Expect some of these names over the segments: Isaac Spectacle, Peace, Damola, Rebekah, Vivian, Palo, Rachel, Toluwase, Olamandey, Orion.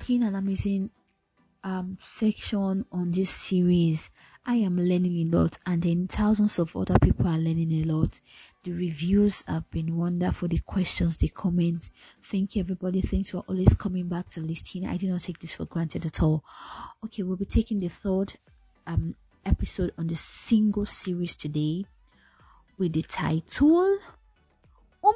playing an amazing section on this series. I am learning a lot, and then thousands of other people are learning a lot. The reviews have been wonderful, the questions, the comments. Thank you, everybody. Thanks for always coming back to listening. I do not take this for granted at all. Okay, we'll be taking the third episode on the single series today with the title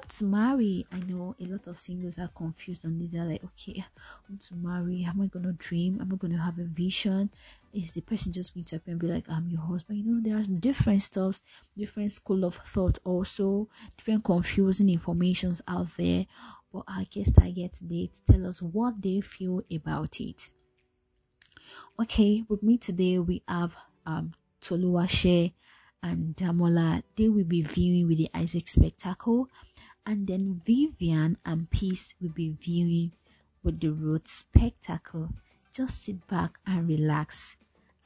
to marry. I know a lot of singles are confused on this. They're like, okay, I'm to marry. Am I gonna dream? Am I gonna have a vision? Is the person just going to appear and be like, I'm your husband? You know, there's different stuffs, different school of thought, also different confusing informations out there. But our guest target today to tell us what they feel about it. Okay, with me today we have Toluwase and Damola. They will be viewing with the Isaac Spectacle. And then Vivian and Peace will be viewing with the Road Spectacle. Just sit back and relax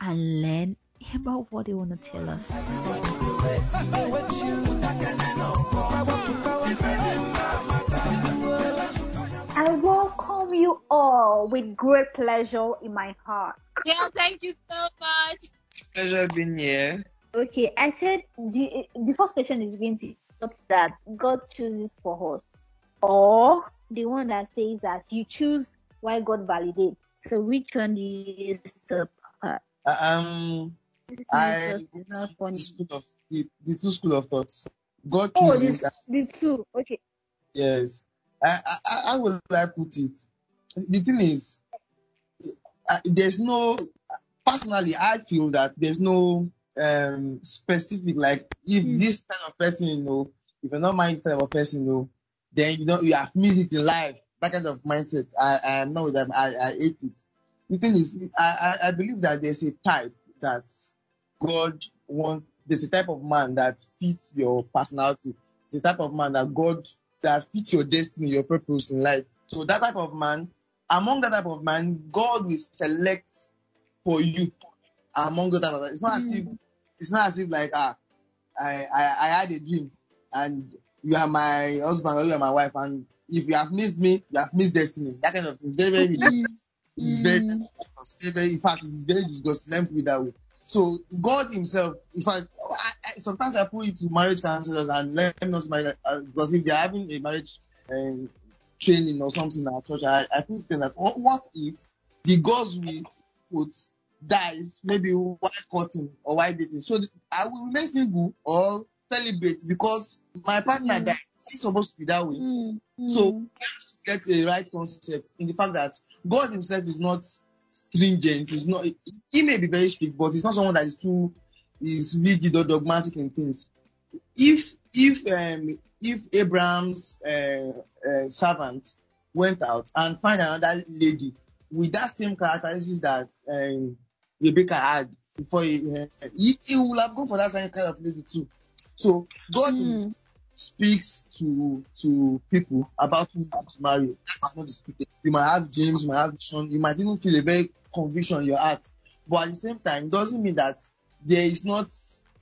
and learn about what they want to tell us. I welcome you all with great pleasure in my heart. Yeah, thank you so much. Pleasure being here. Okay, I said the first question is going to that God chooses for us, or the one that says that you choose why God validates. So which one is the part? The two school of thoughts. God chooses. The two. Okay. Yes. How would I put it? The thing is, there's no. Personally, I feel that there's no. Specific, like if this kind of person, you know, if you're not married this type of person, you know, then you know you have missed it in life. That kind of mindset, I am not with them. I hate it. The thing is, I believe that there's a type that God wants. There's a type of man that fits your personality. It's a type of man that God that fits your destiny, your purpose in life. So that type of man, among that type of man, God will select for you. Among other people. It's not as if. It's not as if like I had a dream and you are my husband or you are my wife, and if you have missed me, you have missed destiny. That kind of thing. It's very it's very in fact it's very disgusting. Let me put it that way. So God himself, in fact, sometimes I put it to marriage counselors and let them know because if they are having a marriage training or something at church, I put it that what if the God's will puts dies, maybe white cutting or white dating. So I will remain single or celebrate because my partner died. It's supposed to be that way. So we have to get a right concept in the fact that God himself is not stringent. He's not. He may be very strict, but he's not someone that is too is rigid or dogmatic in things. If Abraham's servant went out and find another lady with that same characteristics that Rebekah had before he will have gone for that same kind of lady too. So God speaks to people about who to marry. That's not disputed. You might have dreams, you might have vision, you might even feel a very conviction in your heart. But at the same time, doesn't mean that there is not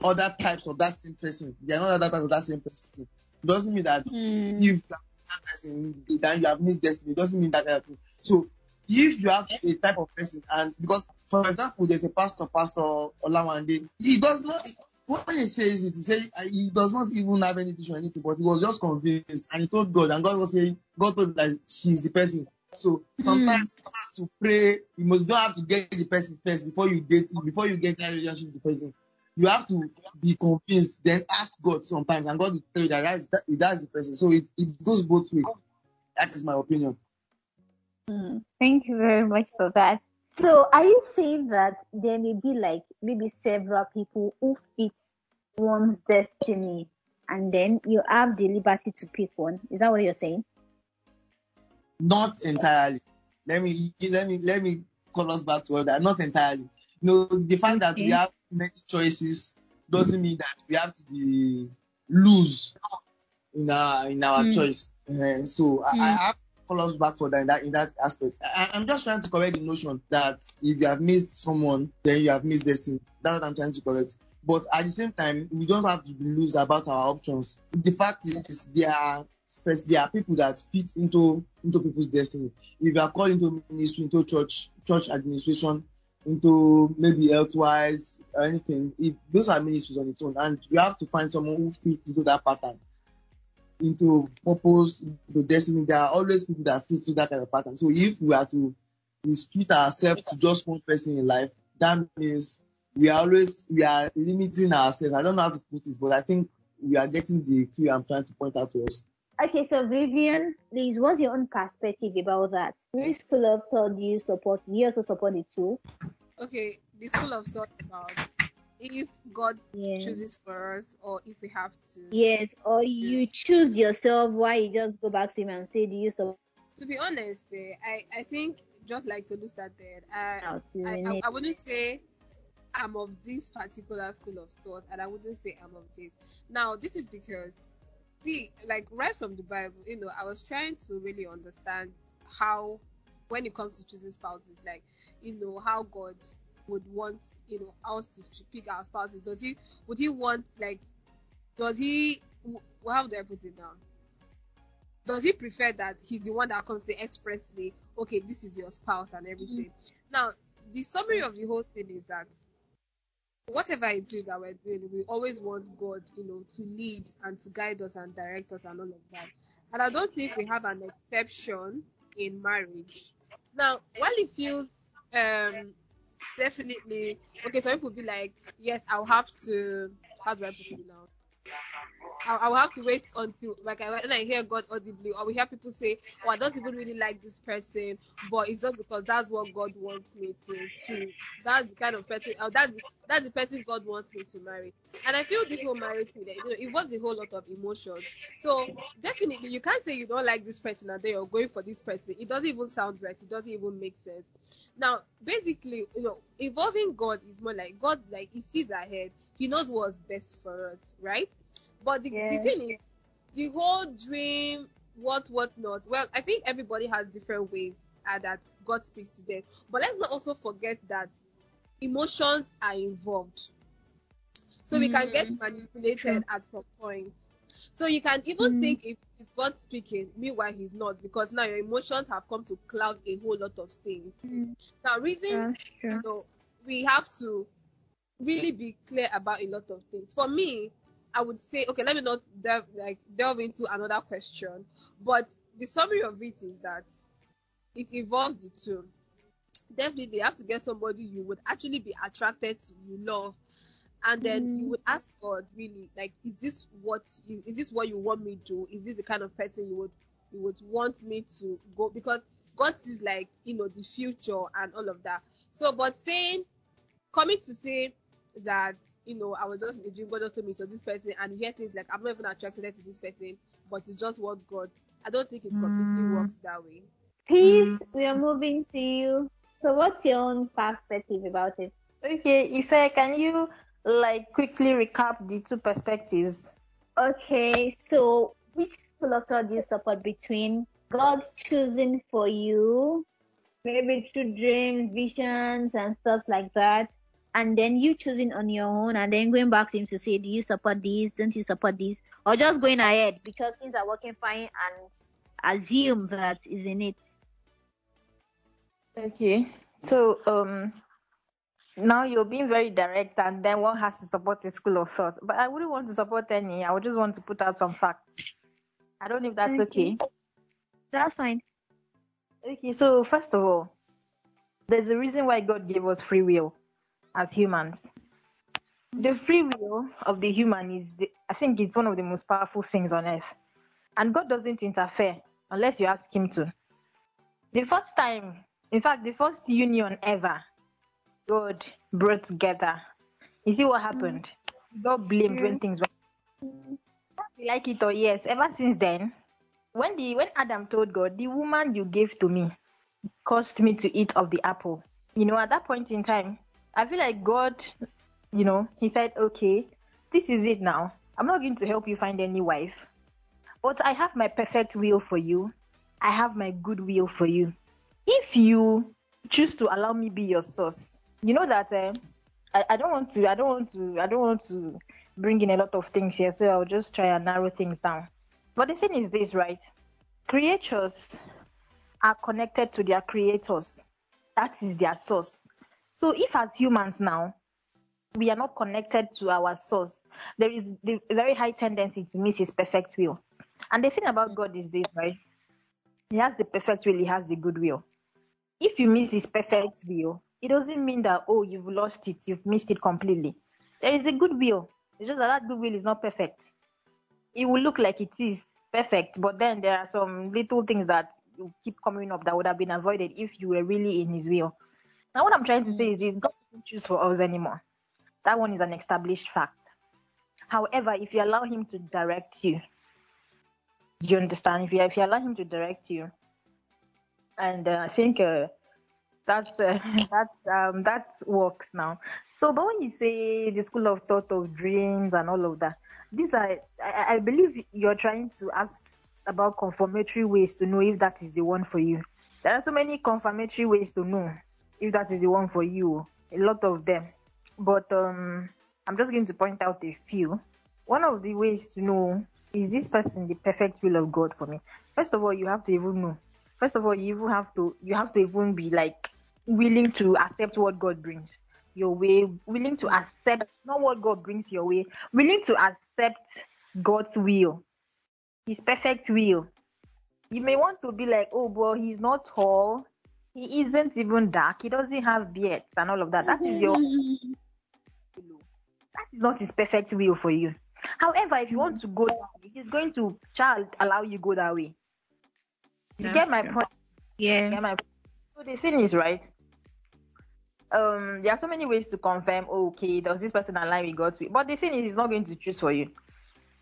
other types of that same person. There are not other types of that same person. Doesn't mean that if that person then you have missed destiny. Doesn't mean that kind of thing. So if you have a type of person, and because, for example, there's a pastor Olamandey, he does not, when he says it, he says he does not even have any vision or anything, but he was just convinced, and he told God, and God was saying, God told him that she is the person. So sometimes you have to pray, you must not have to get the person first before you date, before you get that relationship with the person. You have to be convinced, then ask God sometimes, and God will tell you that that's the person. So it goes both ways. That is my opinion. Thank you very much for that. So are you saying that there may be like maybe several people who fit one's destiny, and then you have the liberty to pick one? Is that what you're saying? Not entirely. Let me call us back to all that. Not entirely. No, the fact that we have many choices doesn't mean that we have to be loose in our choice. I have call us back for that in that aspect. I'm just trying to correct the notion that if you have missed someone, then you have missed destiny. That's what I'm trying to correct. But at the same time, we don't have to be loose about our options. The fact is, there are people that fit into people's destiny. If you are called into ministry, into church administration, into maybe health-wise, or anything, if those are ministries on its own, and you have to find someone who fits into that pattern, into purpose, into destiny. There are always people that fit into that kind of pattern. So if we are to restrict ourselves to just one person in life, that means we are limiting ourselves. I don't know how to put this, but I think we are getting the clue I'm trying to point out to us. Okay, so Vivian, please, what's your own perspective about that? Which school of thought do you support? Do you also support the two? Okay, the school of thought about if God chooses for us, or if we have to. Yes, or you choose yourself. Why you just go back to him and say, do you support? To be honest, I think just like Tolu started, I wouldn't say I'm of this particular school of thought, and I wouldn't say I'm of this. Now, this is because, like right from the Bible, you know, I was trying to really understand how, when it comes to choosing spouses, like, you know, how God would want, you know, us to pick our spouses. Does he prefer that he's the one that comes to expressly, okay, this is your spouse and everything? Mm-hmm. Now, the summary of the whole thing is that whatever it is that we're doing, we always want God, you know, to lead and to guide us and direct us and all of that. And I don't think we have an exception in marriage. Now, while it feels definitely, okay, some people be like, yes, I'll have to, how do I put it now? I'll have to wait until, like, when I hear God audibly, or we hear people say, oh, I don't even really like this person, but it's just because that's what God wants me to. That's the kind of person, that's the person God wants me to marry. And I feel this whole marriage thing, you know, it involves a whole lot of emotion. So definitely, you can't say you don't like this person and then you're going for this person. It doesn't even sound right. It doesn't even make sense. Now, basically, you know, involving God is more like God, like, he sees ahead. He knows what's best for us, right? But the thing is, the whole dream, what not. Well, I think everybody has different ways that God speaks to them. But let's not also forget that emotions are involved. So we can get manipulated at some point. So you can even think if it's God speaking, meanwhile he's not, because now your emotions have come to cloud a whole lot of things. Now, reasons, you know, we have to really be clear about a lot of things. For me, I would say, okay, let me not delve into another question, but the summary of it is that it involves the two. Definitely, you have to get somebody you would actually be attracted to, you love, and then you would ask God, really, like, is this what you want me to do? Is this the kind of person you would want me to go? Because God sees, like, you know, the future and all of that. So, but coming to say that, you know, I was just in a dream, God just told me to this person, and hear things like, I'm not even attracted to this person, but it's just what God. I don't think it completely works that way. Peace, we are moving to you. So what's your own perspective about it? Okay, Ife, can you, like, quickly recap the two perspectives? Okay, so which school of thought do you support between God choosing for you, maybe through dreams, visions, and stuff like that, and then you choosing on your own, and then going back to him to say, do you support this? Don't you support this? Or just going ahead because things are working fine and assume that is in it. Okay. So now you're being very direct, and then one has to support the school of thought. But I wouldn't want to support any. I would just want to put out some facts. I don't know if that's okay. That's fine. Okay. So first of all, there's a reason why God gave us free will. As humans, the free will of the human is, I think it's one of the most powerful things on earth. And God doesn't interfere unless you ask him to. The first time, in fact, the first union ever, God brought together. You see what happened? God blamed when things were. Like it or yes, ever since then, when Adam told God, the woman you gave to me caused me to eat of the apple. You know, at that point in time, I feel like God, you know, he said, okay, this is it now. I'm not going to help you find any wife, but I have my perfect will for you. I have my good will for you. If you choose to allow me be your source, you know that I don't want to bring in a lot of things here, so I'll just try and narrow things down. But the thing is this, right? Creatures are connected to their creators. That is their source. So if as humans now, we are not connected to our source, there is the very high tendency to miss his perfect will. And the thing about God is this, right? He has the perfect will, he has the good will. If you miss his perfect will, it doesn't mean that, oh, you've lost it, you've missed it completely. There is a good will. It's just that good will is not perfect. It will look like it is perfect, but then there are some little things that you keep coming up that would have been avoided if you were really in his will. Now, what I'm trying to say is this: God doesn't choose for us anymore. That one is an established fact. However, if you allow him to direct you, do you understand? If you allow him to direct you, and I think that works now. So, but when you say the school of thought of dreams and all of that, these are, I believe you're trying to ask about confirmatory ways to know if that is the one for you. There are so many confirmatory ways to know if that is the one for you, a lot of them. But I'm just going to point out a few. One of the ways to know, is this person the perfect will of God for me? First of all, you have to even know. First of all, you have to even be like willing to accept what God brings your way, willing to accept not what God brings your way, willing to accept God's will, his perfect will. You may want to be like, oh, well, he's not tall, he isn't even dark, he doesn't have beards and all of that. That is your that is not his perfect will for you. However, if you want to go that way, he's going to allow you go that way. You get my point? Yeah. You get my point? So the thing is, right? There are so many ways to confirm, okay, does this person align with God's will? But the thing is, he's not going to choose for you.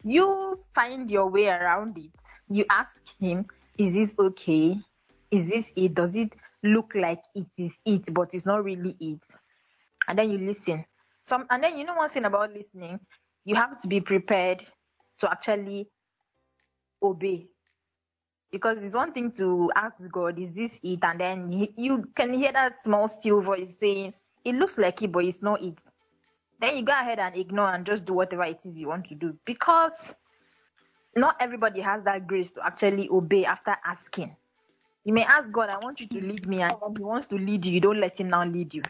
You find your way around it. You ask him, is this okay? Is this it? Does it look like it is it, but it's not really it? And then you listen. And then you know one thing about listening, you have to be prepared to actually obey. Because it's one thing to ask God, is this it? And then you can hear that small, still voice saying, it looks like it, but it's not it. Then you go ahead and ignore and just do whatever it is you want to do. Because not everybody has that grace to actually obey after asking. You may ask God, I want you to lead me. And when he wants to lead you, you don't let him now lead you.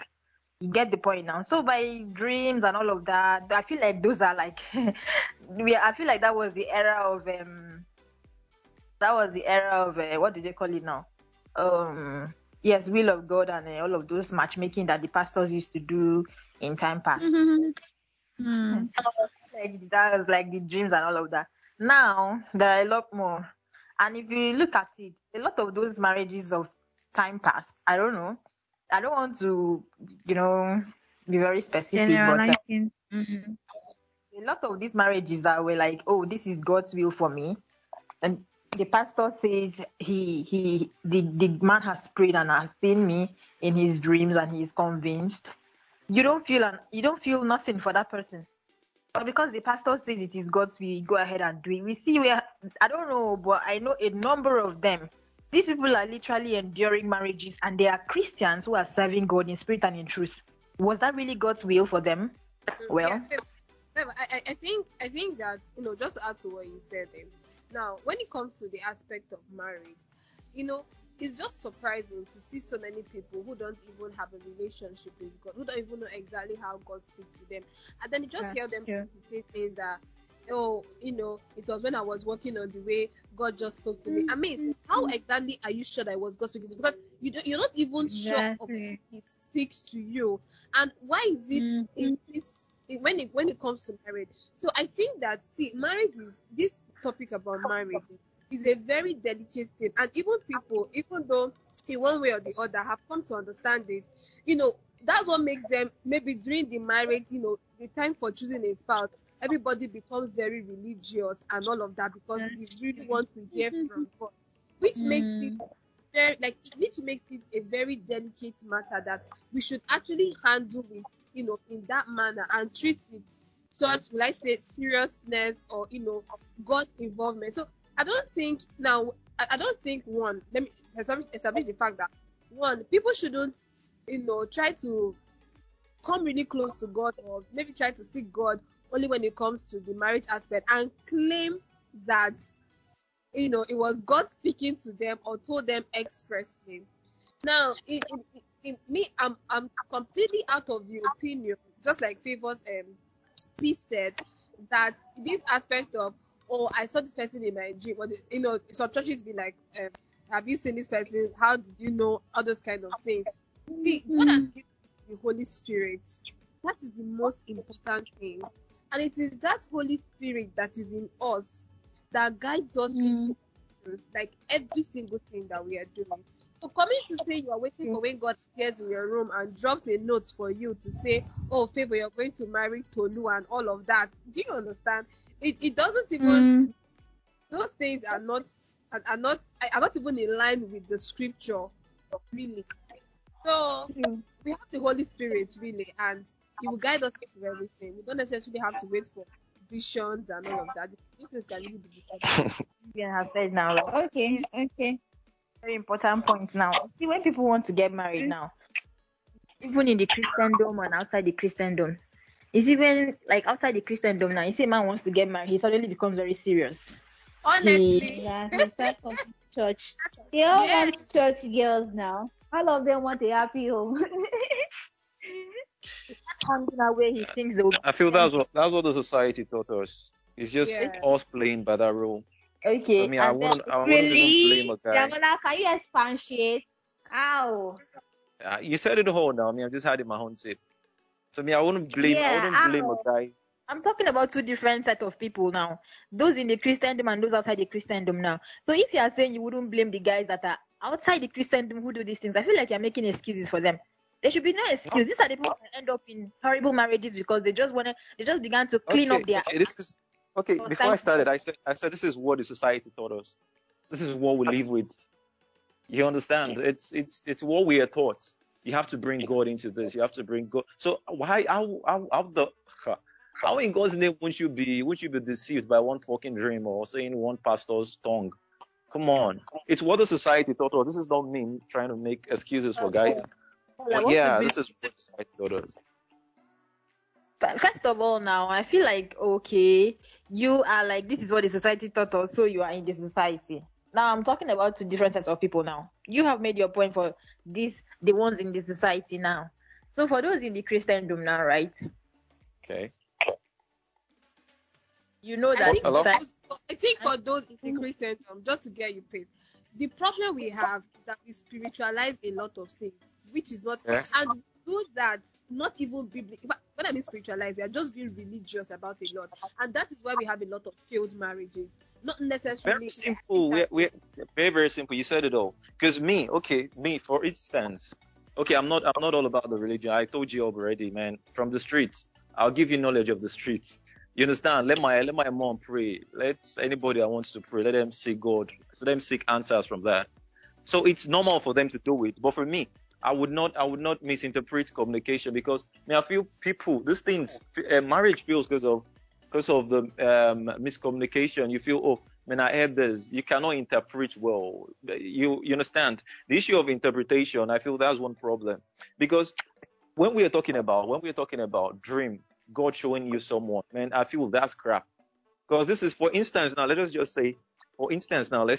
You get the point now. So by dreams and all of that, I feel like those are like, I feel like that was the era of... what do they call it now? Yes, will of God and all of those matchmaking that the pastors used to do in time past. Mm-hmm. Mm. That was like the dreams and all of that. Now, there are a lot more. And if you look at it, a lot of those marriages of time past, I don't know. I don't want to, be very specific. Generalizing. But a lot of these marriages were like, oh, this is God's will for me. And the pastor says the man has prayed and has seen me in his dreams and he is convinced. You don't feel nothing for that person, but because the pastor says it is God's will, go ahead and do it. We see where I don't know, but I know a number of them. These people are literally enduring marriages, and they are Christians who are serving God in spirit and in truth. Was that really God's will for them? Well, yeah, I think that just to add to what you said there. Now, when it comes to the aspect of marriage, it's just surprising to see so many people who don't even have a relationship with God, who don't even know exactly how God speaks to them. And then you just hear them say things that, it was when I was walking on the way, God just spoke to me. I mean, how exactly are you sure that it was God speaking to you? Because you're not even sure of he speaks to you. And why is it in this, when it comes to marriage? So I think that, marriage is this topic about marriage is a very delicate thing, and even people, even though in one way or the other have come to understand this, that's what makes them maybe during the marriage, the time for choosing a spouse, everybody becomes very religious and all of that because we really want to hear from God, which makes it very a very delicate matter that we should actually handle with in that manner and treat with such, let's say, seriousness or God's involvement. So I don't think let me establish the fact that people shouldn't try to come really close to God, or maybe try to seek God only when it comes to the marriage aspect, and claim that, you know, it was God speaking to them or told them expressly. Now, I'm completely out of the opinion, just like Favors Peace said, that this aspect of, oh, I saw this person in my dream, or, you know, some churches be like, have you seen this person? How did you know? All those kind of things. God has given the Holy Spirit. That is the most important thing. And it is that Holy Spirit that is in us that guides us into truth, like every single thing that we are doing. So coming to say you are waiting for when God appears in your room and drops a note for you to say, oh, Favor, you're going to marry Tolu and all of that. Do you understand? It doesn't even... Those things are not even in line with the scripture, really. So we have the Holy Spirit, really, and He will guide us into everything. We don't necessarily have to wait for visions and all of that. These things can really be decided. You have said now. Like, okay. Very important point now. See, when people want to get married now, even in the Christendom and outside the Christendom, it's even like outside the Christendom now. You see, a man wants to get married, he suddenly becomes very serious. Honestly, church. They all want church girls now. All of them want a happy home. He thinks I feel that's what the society taught us. It's just us playing by that rule. Okay. I mean, I wouldn't blame a guy. Damola, can you expatiate? Ow. You said it whole now. I mean, I've just had it in my own tip. So I mean, I wouldn't blame a guy. I'm talking about two different sets of people now. Those in the Christendom and those outside the Christendom now. So if you are saying you wouldn't blame the guys that are outside the Christendom who do these things, I feel like you're making excuses for them. There should be no excuse. These are the people that end up in horrible marriages because they just began to clean up their... Before I started, I said this is what the society taught us. This is what we live with. You understand? It's what we are taught. You have to bring God into this. You have to bring God. So why? How in God's name would you be deceived by one fucking dream or saying one pastor's tongue? Come on. It's what the society taught us. This is not me trying to make excuses for guys. Well, this is what the society taught us. First of all, now, I feel like, okay, you are like, this is what the society taught us, so you are in the society. Now, I'm talking about two different sets of people now. You have made your point for this, the ones in the society now. So for those in the Christendom now, right? Okay. You know that... I think for those in the Christendom, just to get you paid, the problem we have is that we spiritualize a lot of things, which is not... Yeah. And those that not even biblical... When I mean spiritualized, we are just being religious about a lot. And that is why we have a lot of failed marriages. Not necessarily... Very simple. We're very, very simple. You said it all. Because me, for instance... Okay, I'm not all about the religion. I told you already, man. From the streets. I'll give you knowledge of the streets. You understand? Let my mom pray. Let anybody that wants to pray, let them seek God. Let them seek answers from that. So it's normal for them to do it. But for me... I would not misinterpret communication because I feel people, these things, marriage fails because of the miscommunication. You feel, I heard this. You cannot interpret well. You understand? The issue of interpretation, I feel that's one problem. Because when we are talking about dream, God showing you someone, man, I feel that's crap. Because this is, for instance, let's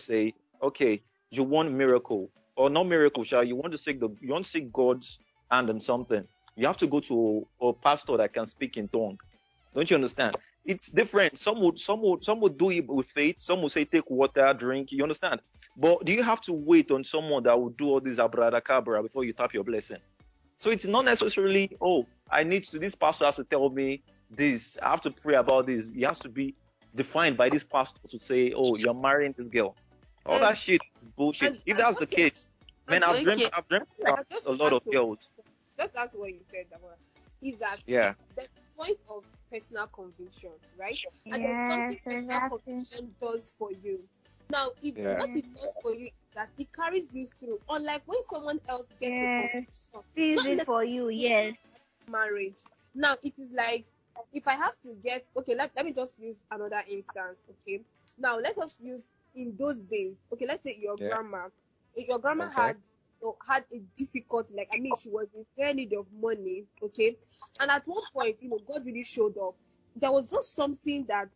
say, okay, you want miracle. Or not miracle, you want to seek God's hand on something. You have to go to a pastor that can speak in tongue. Don't you understand? It's different. Some would do it with faith. Some would say take water, drink. You understand? But do you have to wait on someone that will do all this abracadabra before you tap your blessing? So it's not necessarily this pastor has to tell me this. I have to pray about this. It has to be defined by this pastor to say you're marrying this girl. All that shit is bullshit. If that's the case, man, I've dreamt about a lot of girls. Just as what you said, Damola, is that the point of personal conviction, right? And there's something personal conviction does for you. Now, what it does for you is that it carries you through. Unlike when someone else gets a conviction, sees it for you, marriage. Now, it is like, if I have to get, let me just use another instance, okay? Now, let's just use in those days, let's say your grandma had had a difficult, like, I mean, she was in fair need of money, okay? And at one point, you know, God really showed up. There was just something that,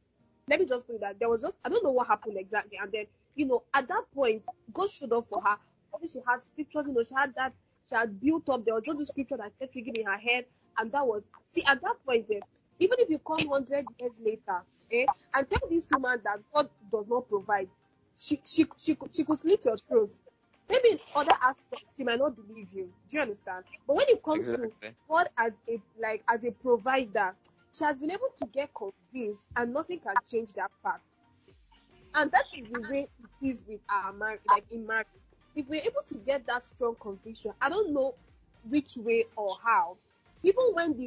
let me just put that, there was just, I don't know what happened exactly. And then, you know, at that point, God showed up for her. Probably she had scriptures, you know, she had that, she had built up, there was just a scripture that kept ringing in her head. And that was, see, at that point, even if you come 100 years later, and tell this woman that God does not provide, she could slit your throat. Maybe in other aspects she might not believe you. Do you understand? But when it comes to God as a provider, she has been able to get convinced, and nothing can change that fact. And that is the way it is with our marriage, like in marriage. If we're able to get that strong conviction, I don't know which way or how. Even when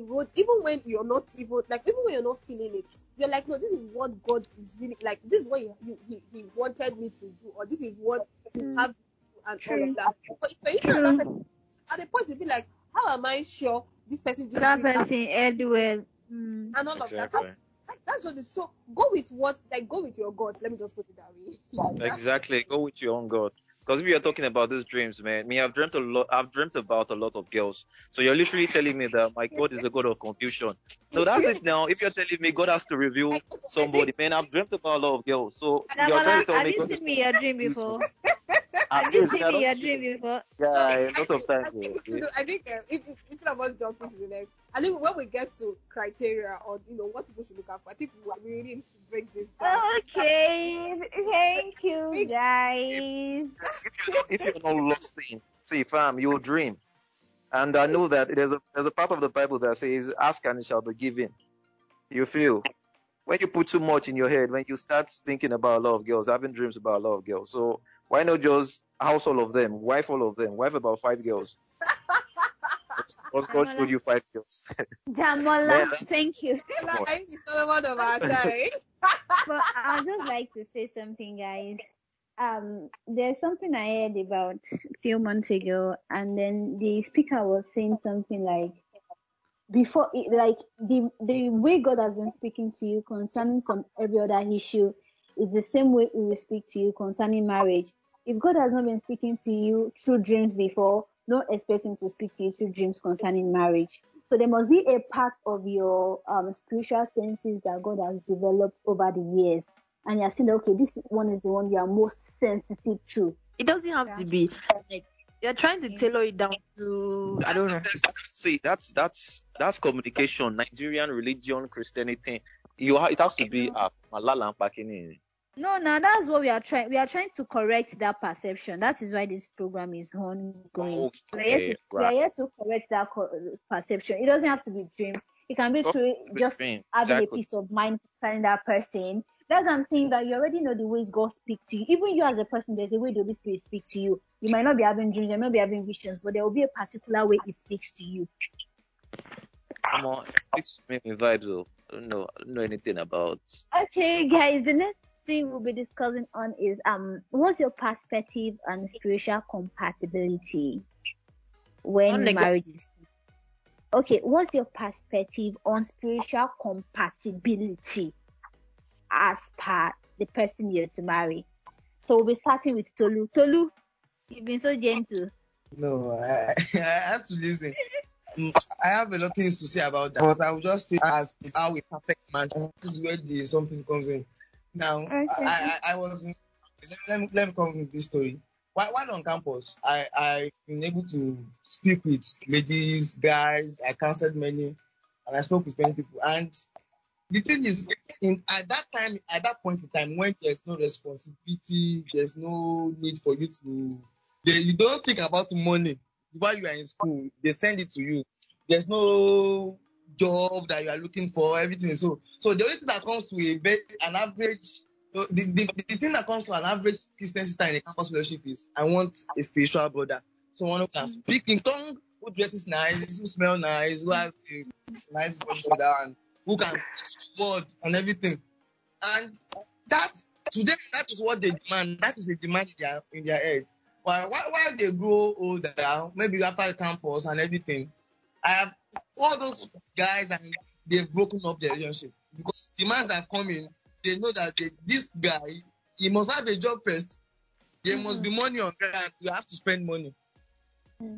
you're not even, like, even when you're not feeling it, you're like, no, this is what God is really, like, this is what he wanted me to do, or this is what he have to do, and all of that. But if you're not, at the point you'll be like, how am I sure this person did that? Person did well, and all of that. So, that's what it is. So go with what, like, go with your God. Let me just put it that way. Exactly. Go with your own God. Because if you're talking about these dreams, man, I've dreamt about a lot of girls. So you're literally telling me that my God is a God of confusion. No, that's it now. If you're telling me God has to reveal somebody, man, I've dreamt about a lot of girls. So you're trying to tell me. Have you seen me a dream before? Have you seen me a dream before? Yeah, a lot of times. I think instead of all the doctors, I think when we get to criteria or, you know, what people should look out for, I think we really need to break this down. Okay, thank you, guys. If you're not lost in, see, fam, you'll dream. And I know that there's a part of the Bible that says, ask and it shall be given. You feel? When you put too much in your head, when you start thinking about a lot of girls, having dreams about a lot of girls, so why not just house all of them, wife about 5 girls? What God showed you 5 girls? Damola, yeah, thank you. But I'd just like to say something, guys. There's something I heard about a few months ago, and then the speaker was saying something like, before, like, the way God has been speaking to you concerning every other issue is the same way He will speak to you concerning marriage. If God has not been speaking to you through dreams before, don't expect Him to speak to you through dreams concerning marriage. So there must be a part of your spiritual senses that God has developed over the years. And you're saying, okay, this one is the one you are most sensitive to. It doesn't have to be. Like, you're trying to tailor it down to, I don't know. See, that's communication, Nigerian religion, Christianity. It has to be Malala and Pakini. No, now that's what we are trying. We are trying to correct that perception. That is why this program is ongoing. Okay, we are here to correct that perception. It doesn't have to be dream. It can be through just having a peace of mind concerning that person. That's what I'm saying, that you already know the ways God speaks to you. Even you as a person, there's a way the Holy Spirit speaks to you. You might not be having dreams, you might not be having visions, but there will be a particular way He speaks to you. Come on, it's making vibes though. I don't know anything about. Okay, guys, the next thing we'll be discussing on is what's your perspective on spiritual compatibility when marriage is? Okay, what's your perspective on spiritual compatibility as per the person you're to marry? So we'll be starting with Tolu. Tolu, you've been so gentle. No, I have to listen. I have a lot of things to say about that, but I will just say as how a perfect match. This is where something comes in. Now, okay. I was in, let me come with this story. While on campus, I've been able to speak with ladies, guys. I counseled many, and I spoke with many people. And the thing is, at that point in time, when there's no responsibility, there's no need for you to. You don't think about money while you are in school. They send it to you. There's no job that you are looking for. Everything. So the only thing that comes to an average, the thing that comes to an average Christian sister in a campus relationship is, I want a spiritual brother, someone who can speak in tongue, who dresses nice, who smells nice, who has a nice voice, and who can word and everything. And that today, that is what they demand. That is the demand in their head. While they grow older, maybe after campus and everything, I have all those guys and they've broken up their relationship because demands have come in. They know that this guy, he must have a job first. There must be money on ground. You have to spend money.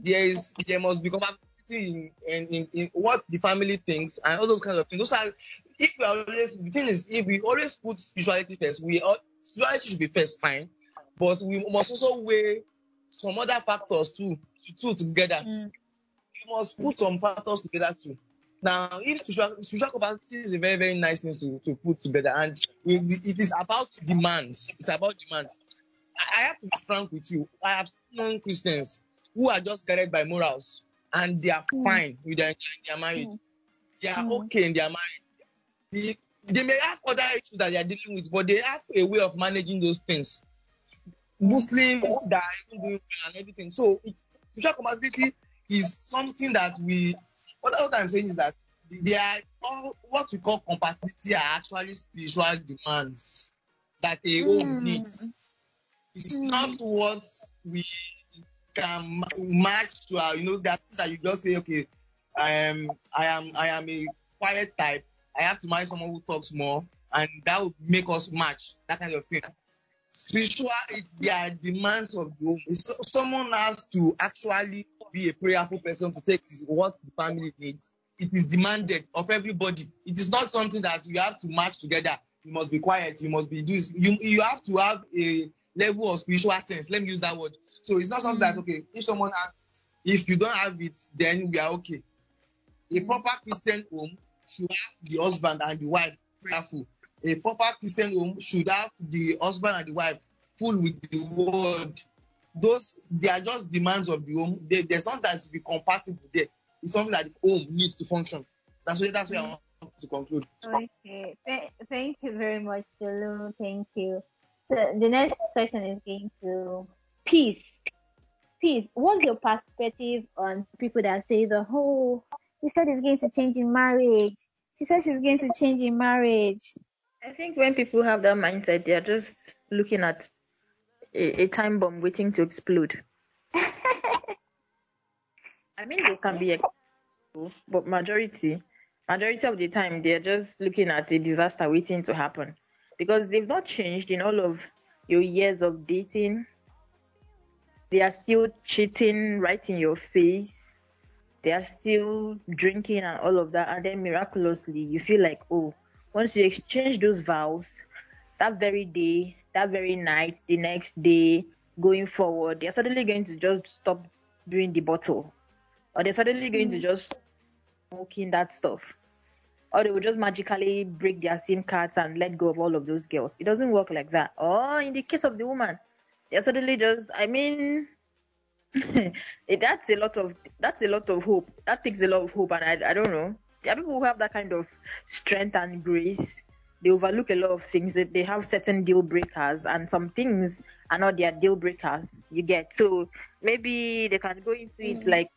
There must be compatibility in what the family thinks and all those kinds of things. Those are, if we always put spirituality first, spirituality should be first, fine, but we must also weigh some other factors too together. We must put some factors together too. Now, if spiritual compatibility is a very, very nice thing to put together, and it is about demands. It's about demands. I have to be frank with you. I have seen non-Christians who are just guided by morals, and they are fine with their marriage. They are okay in their marriage. They may have other issues that they are dealing with, but they have a way of managing those things. Muslims that are even doing well and everything. So, spiritual compatibility is something that what I'm saying is that they are all what we call compatibility are actually spiritual demands that a home needs. It's not what we can match to our, that you just say, okay, I am a quiet type. I have to marry someone who talks more, and that would make us match, that kind of thing. Spiritual, they are demands of the home. Someone has to actually be a prayerful person to take what the family needs. It is demanded of everybody. It is not something that you have to match together. You must be quiet. You must be doing. You have to have a level of spiritual sense. Let me use that word. So it's not something that, okay, if someone asks, if you don't have it, then we are okay. A proper Christian home should have the husband and the wife prayerful. A proper Christian home should have the husband and the wife full with the word. Those, they are just demands of the home. There's nothing that should be compatible there. It's something that the home needs to function. That's where I want to conclude. Okay. Thank you very much, Tolu. Thank you. So the next question is going to Peace. Peace, what's your perspective on people that say he said he's going to change in marriage. She said she's going to change in marriage. I think when people have that mindset, they are just looking at a time bomb waiting to explode. I mean, they can be, but majority of the time, they are just looking at a disaster waiting to happen because they've not changed in all of your years of dating. They are still cheating right in your face. They are still drinking and all of that, and then miraculously, you feel like, once you exchange those vows, that very day, that very night, the next day, going forward, they're suddenly going to just stop doing the bottle. Or they're suddenly going to just stop smoking that stuff. Or they will just magically break their SIM cards and let go of all of those girls. It doesn't work like that. Or in the case of the woman, they're suddenly just, that's a lot of hope. That takes a lot of hope, and I don't know. There are people who have that kind of strength and grace. They overlook a lot of things. They have certain deal breakers, and some things are not their deal breakers. You get, so maybe they can go into it like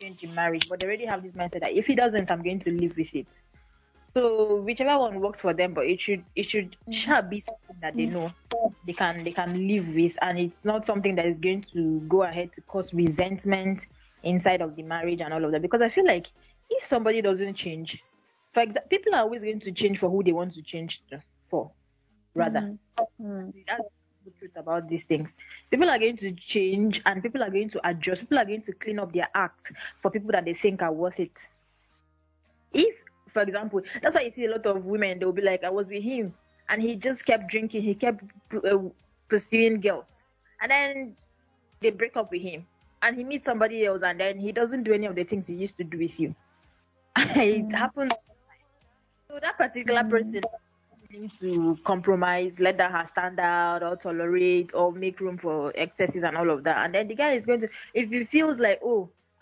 change in marriage, but they already have this mindset that if he doesn't, I'm going to live with it. So whichever one works for them, but it should be something that they know they can live with, and it's not something that is going to go ahead to cause resentment inside of the marriage and all of that. Because I feel like if somebody doesn't change, for example, people are always going to change for who they want to change for, rather. That's the truth about these things. People are going to change, and people are going to adjust. People are going to clean up their act for people that they think are worth it. If, for example, that's why you see a lot of women, they'll be like, I was with him, and he just kept drinking. He kept pursuing girls. And then they break up with him, and he meets somebody else, and then he doesn't do any of the things he used to do with you. It happens. So that particular person needs to compromise, let her stand out, or tolerate, or make room for excesses and all of that. And then the guy is going to, if he feels like,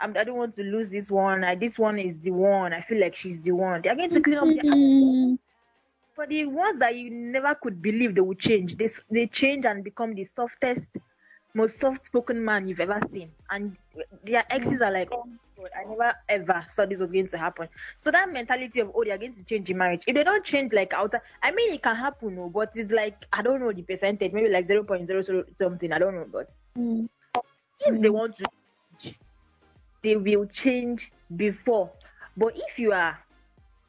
I don't want to lose this one, this one is the one, I feel like she's the one, they're going to clean up the. But the ones that you never could believe they would change, they change and become the softest, most soft-spoken man you've ever seen, and their exes are like, I never ever thought this was going to happen. So that mentality of they are going to change in marriage. If they don't change, like outside, I mean, it can happen, but it's like, I don't know the percentage, maybe like 0.0 something, I don't know. But if they want to change, they will change before. But if you are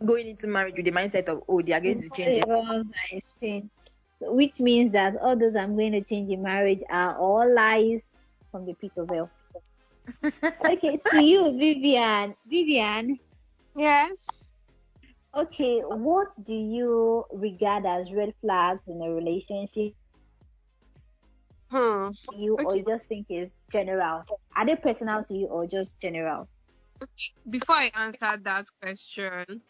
going into marriage with the mindset of they are going to change, which means that all those I'm going to change in marriage are all lies from the pit of hell. Okay, to you, Vivian. Vivian. Yes. Okay, what do you regard as red flags in a relationship? Or you just think it's general? Are they personal to you or just general? Before I answer that question,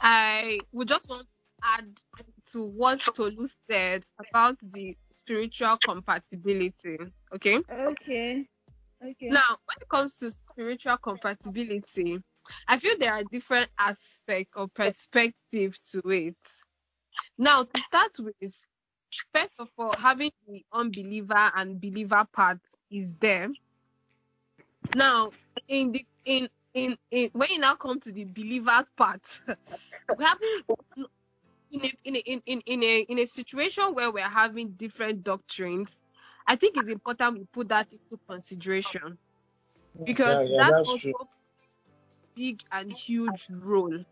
I would just want to add to what Tolu said about the spiritual compatibility. Okay? Okay. Okay. Now, when it comes to spiritual compatibility, I feel there are different aspects or perspectives to it. Now, to start with, first of all, having the unbeliever and believer part is there. Now, when you now come to the believers part, we have in a situation where we're having different doctrines. I think it's important we put that into consideration, because that's also true. Big and huge role.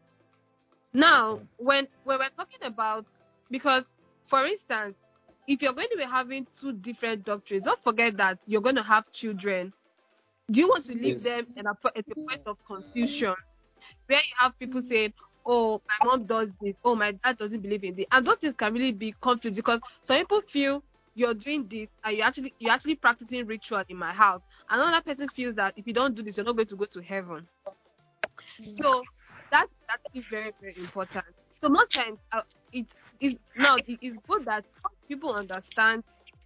Now, when we're talking about, because for instance, if you're going to be having two different doctrines, don't forget that you're going to have children. Do you want to leave them at a point of confusion where you have people saying, oh, my mom does this, oh, my dad doesn't believe in this, and those things can really be confused, because some people feel you're doing this and you're actually practicing ritual in my house. Another person feels that if you don't do this, you're not going to go to heaven. So that is very, very important. So most times it's good that people understand,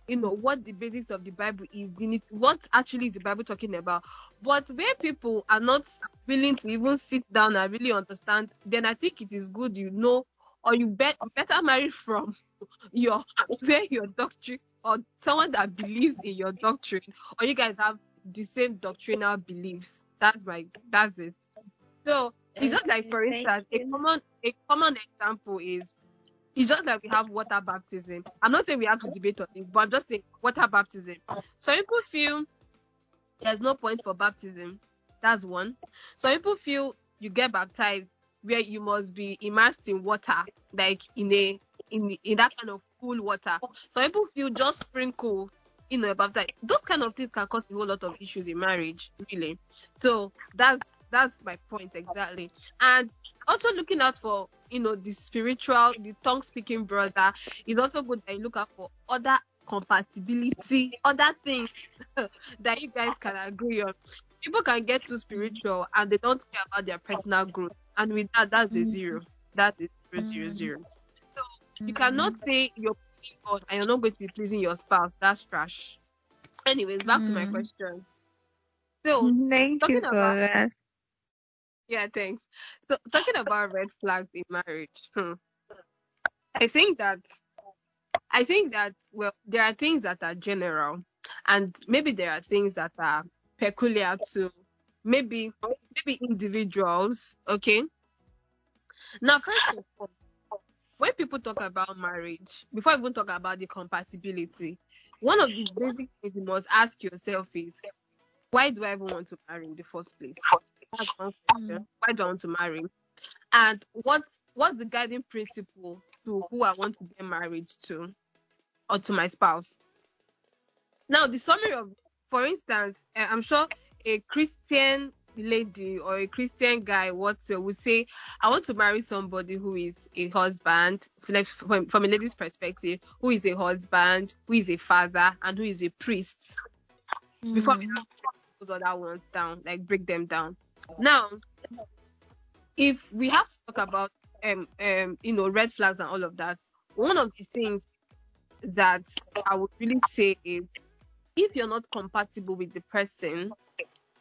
you know, what the basics of the Bible is, what actually is the Bible talking about. But where people are not willing to even sit down and really understand, then I think it is good, you know, or you better marry from your doctrine, or someone that believes in your doctrine, or you guys have the same doctrinal beliefs. That's it. So it's just like, for instance, a common example is, it's just like we have water baptism. I'm not saying we have to debate on it, but I'm just saying water baptism. Some people feel there's no point for baptism. That's one. Some people feel you get baptized where you must be immersed in water, like in that kind of cool water. Some people feel just sprinkle, you know, baptized. Those kind of things can cause a whole lot of issues in marriage, really. So that's my point exactly. And also looking out for, you know, the tongue-speaking brother, is also good that you look out for other compatibility, other things that you guys can agree on. People can get too spiritual and they don't care about their personal growth. And with that, that's a zero. That is 0, 0, 0. So you cannot say you're pleasing God and you're not going to be pleasing your spouse. That's trash. Anyways, back to my question. So thank you for that. Yeah, thanks. So talking about red flags in marriage, I think that well, there are things that are general, and maybe there are things that are peculiar to maybe individuals. Okay. Now, first of all, when people talk about marriage, before I even talk about the compatibility, one of the basic things you must ask yourself is, why do I even want to marry in the first place? Why do I want to marry? And what's the guiding principle to who I want to get married to, or to my spouse? Now, the summary of, for instance, I'm sure a Christian lady or a Christian guy would say, I want to marry somebody who is a husband, from a lady's perspective, who is a husband, who is a father, and who is a priest. Before we have those other ones down, like break them down. Now, if we have to talk about you know, red flags and all of that, one of the things that I would really say is, if you're not compatible with the person,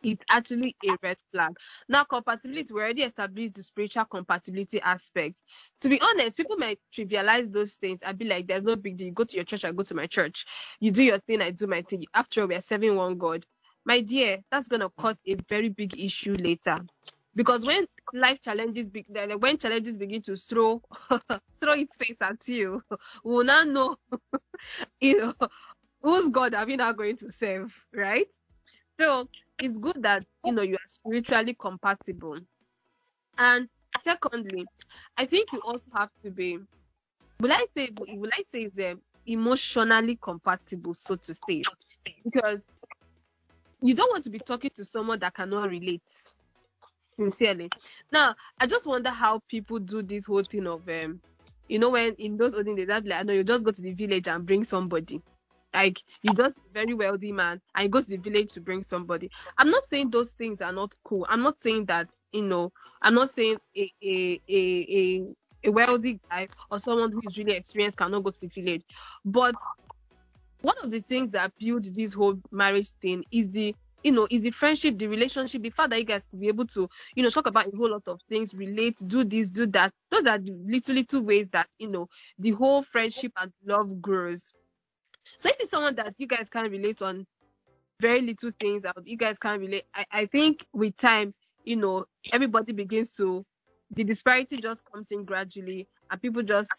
it's actually a red flag. Now, compatibility, we already established the spiritual compatibility aspect. To be honest, people might trivialize those things and be like, there's no big deal. You go to your church, I go to my church. You do your thing, I do my thing. After all, we are serving one God. My dear, that's going to cause a very big issue later. Because when challenges begin to throw its face at you, we will not know, you know, whose God are we now going to serve, right? So it's good that, you know, you are spiritually compatible. And secondly, I think you also have to be, emotionally compatible, so to say, because you don't want to be talking to someone that cannot relate. Sincerely. Now, I just wonder how people do this whole thing of, you know, when in those olden days, like, I know you just go to the village and bring somebody. Like, you just very wealthy man and you go to the village to bring somebody. I'm not saying those things are not cool. I'm not saying that, you know, I'm not saying a wealthy guy or someone who is really experienced cannot go to the village. But one of the things that builds this whole marriage thing is the, you know, is the friendship, the relationship, the fact that you guys could be able to, you know, talk about a whole lot of things, relate, do this, do that. Those are literally two ways that, you know, the whole friendship and love grows. So if it's someone that you guys can relate on very little things, that you guys can relate, I think with time, you know, everybody begins to, the disparity just comes in gradually and people just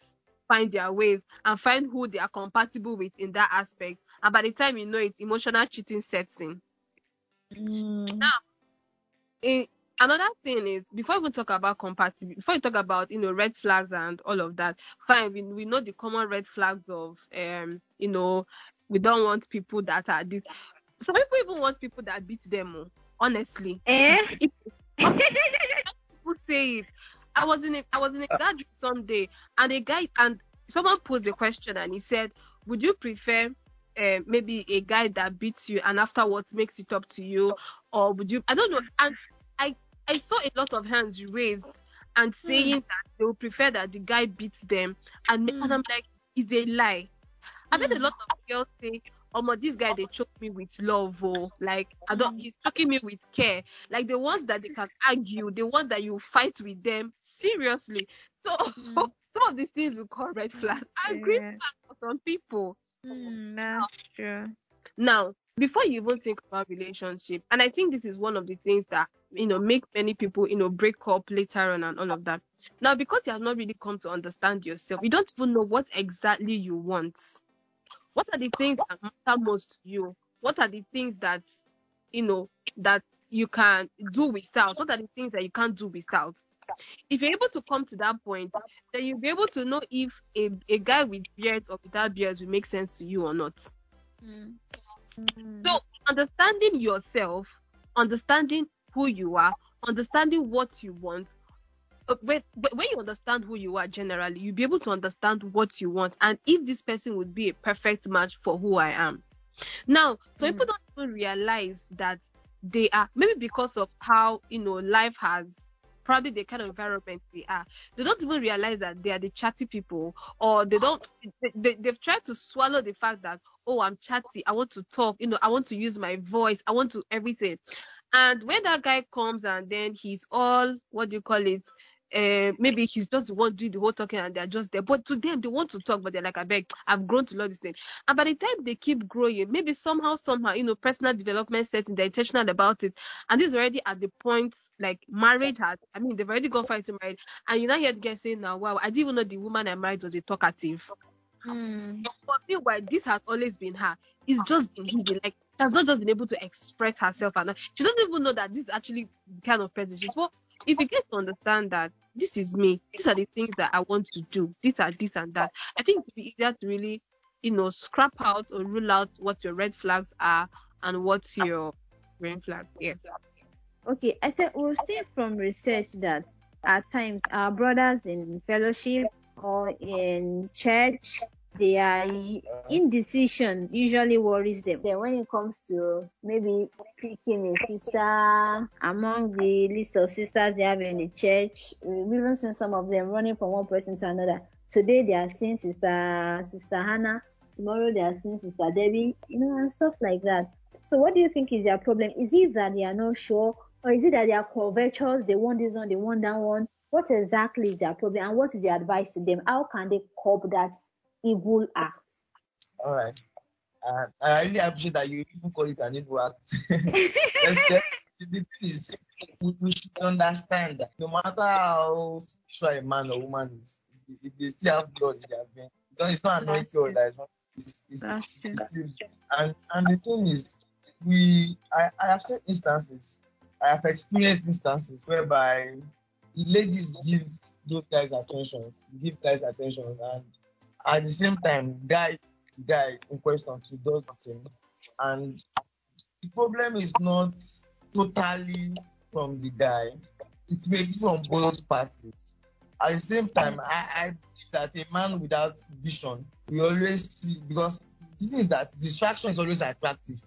find their ways and find who they are compatible with in that aspect. And by the time you know it, emotional cheating sets in. Now, another thing is, before we even talk about compatibility, before you talk about, you know, red flags and all of that, fine, we know the common red flags of, you know, we don't want people that are this. Some people even want people that beat them, honestly. People say it. I was in a gathering someday, and a guy, and someone posed a question, and he said, would you prefer maybe a guy that beats you and afterwards makes it up to you, or would you, I don't know. And I saw a lot of hands raised and saying that they would prefer that the guy beats them, and I'm like, it's a lie. I've heard a lot of girls say, oh my, this guy, they choke me with love, oh, like I don't, he's choking me with care, like the ones that they can argue, the ones that you fight with them seriously. So some of these things we call red flags. I agree for some people. That's true. Now, before you even think about relationship, and I think this is one of the things that, you know, make many people, you know, break up later on and all of that. Now, because you have not really come to understand yourself, you don't even know what exactly you want. What are the things that matter most to you? What are the things that, you know, that you can do without? What are the things that you can't do without? If you're able to come to that point, then you'll be able to know if a guy with beards or without beards will make sense to you or not. So understanding yourself, understanding who you are, understanding what you want, when you understand who you are generally, you'll be able to understand what you want and if this person would be a perfect match for who I am. Now, so people don't even realize that they are, maybe because of how, you know, life has, probably the kind of environment they are, they don't even realize that they are the chatty people, or they don't, they've tried to swallow the fact that, oh, I'm chatty, I want to talk, you know, I want to use my voice, I want to everything. And when that guy comes and then he's all, what do you call it, maybe he's just the one doing the whole talking and they're just there, but to them, they want to talk, but they're like, I beg, I've grown to love this thing. And by the time they keep growing, maybe somehow, you know, personal development setting, they're intentional about it, and this is already at the point, like, marriage has, I mean, they've already gone far into marriage, and you now hear the guy saying, now, wow, I didn't even know the woman I married was a talkative. For me, why this has always been her, it's just been hidden, like, she has not just been able to express herself, and she doesn't even know that this is actually the kind of person she's for. If you get to understand that this is me, these are the things that I want to do, these are this and that, I think it would be easier to really, you know, scrap out or rule out what your red flags are and what's your green flag. Yeah. Okay, I said we'll see from research that at times our brothers in fellowship or in church, their indecision usually worries them. Then when it comes to maybe picking a sister among the list of sisters they have in the church, we've even seen some of them running from one person to another. Today they are seeing Sister Hannah. Tomorrow they are seeing Sister Debbie, you know, and stuff like that. So what do you think is their problem? Is it that they are not sure? Or is it that they are covetous? They want this one, they want that one. What exactly is their problem? And what is your advice to them? How can they cope that evil act? All right. I really appreciate that you even call it an evil act. The thing is, we should understand that no matter how sure a man or woman is, if they still have blood in their veins, it's not anointed or that. And the thing is, I have seen instances, I have experienced instances whereby ladies give those guys attentions, and at the same time, guy in question, he does the same, and the problem is not totally from the guy. It may be from both parties. At the same time, I believe that a man without vision, we always see, because this is that distraction is always attractive.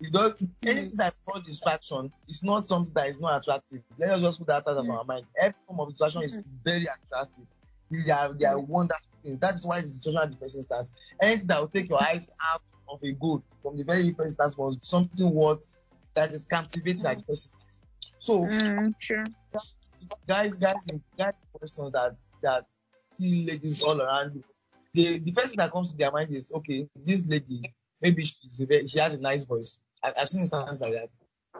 You don't, anything that's not distraction is not something that is not attractive. Let us just put that out of our mind. Every form of distraction is very attractive. They are wonderful things. That is why it's distraction at the first instance. Anything that will take your eyes out of a goal from the very first instance was something worth that is captivating at the first instance. So, sure. Guys, question that see ladies all around. The first thing that comes to their mind is, okay, this lady, maybe she has a nice voice. I've seen instances like that.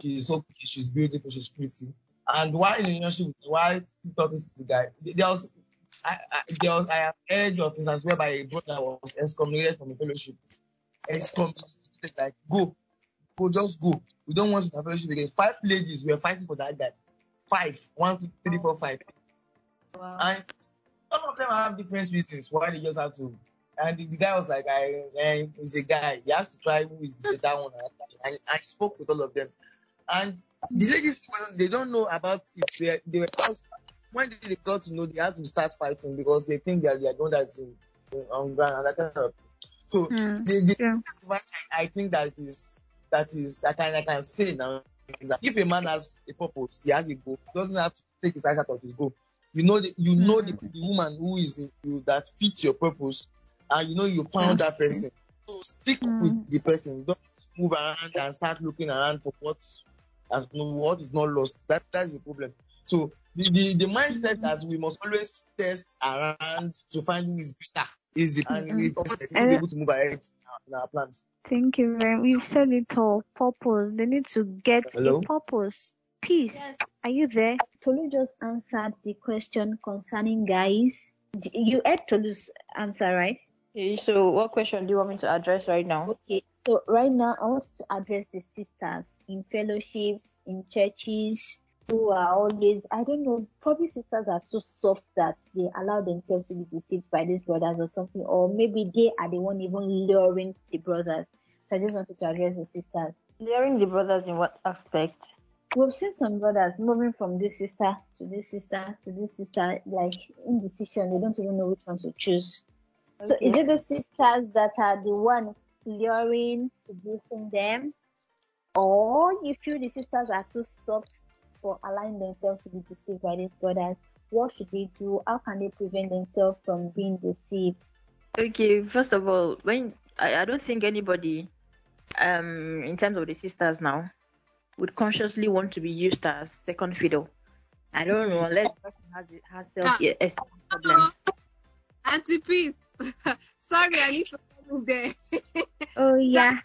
She's okay, she's beautiful, she's pretty. And while in a relationship, while still talking to the guy, I have heard of instances whereby a brother was excommunicated from a fellowship. Excommunicated, like, go, just go. We don't want to have a fellowship again. 5 ladies were fighting for that guy. 5, 1, 2, 3, 4, 5. Wow. And some of them have different reasons why they just have to. And the guy was like, he's a guy. He has to try who is the better one. And I spoke with all of them. And the ladies, they don't know about it. They were just, when they got to know, they had to start fighting because they think that they are the one that's on ground and that kind of. So I think that is I can say now is that if a man has a purpose, he has a goal. He doesn't have to take his eyes out of his goal. You know the woman who is in you that fits your purpose. And you know you found that person. So stick with the person. Don't move around and start looking around for what is not lost. That's the problem. So the mindset that we must always test around to find who is better is the and we also be able to move ahead in our plans. Thank you very much. You said it all. Purpose. They need to get a purpose. Peace. Yes. Are you there? Tolu just answered the question concerning guys. You had Tolu's answer, right? So what question do you want me to address right now? Okay, so right now I want to address the sisters in fellowships, in churches, who are always, I don't know, probably sisters are so soft that they allow themselves to be deceived by these brothers or something, or maybe they are the one even luring the brothers. So I just wanted to address the sisters. Luring the brothers in what aspect? We've seen some brothers moving from this sister to this sister to this sister, like in decision, they don't even know which one to choose. Okay. So is it the sisters that are the one luring, seducing them? Or you feel the sisters are too soft for allowing themselves to be deceived by these brothers? What should they do? How can they prevent themselves from being deceived? Okay, first of all, when I don't think anybody, in terms of the sisters now, would consciously want to be used as second fiddle. I don't know, unless the person has self-esteem problems. Auntie Peace, sorry, I need to move there. Oh, yeah.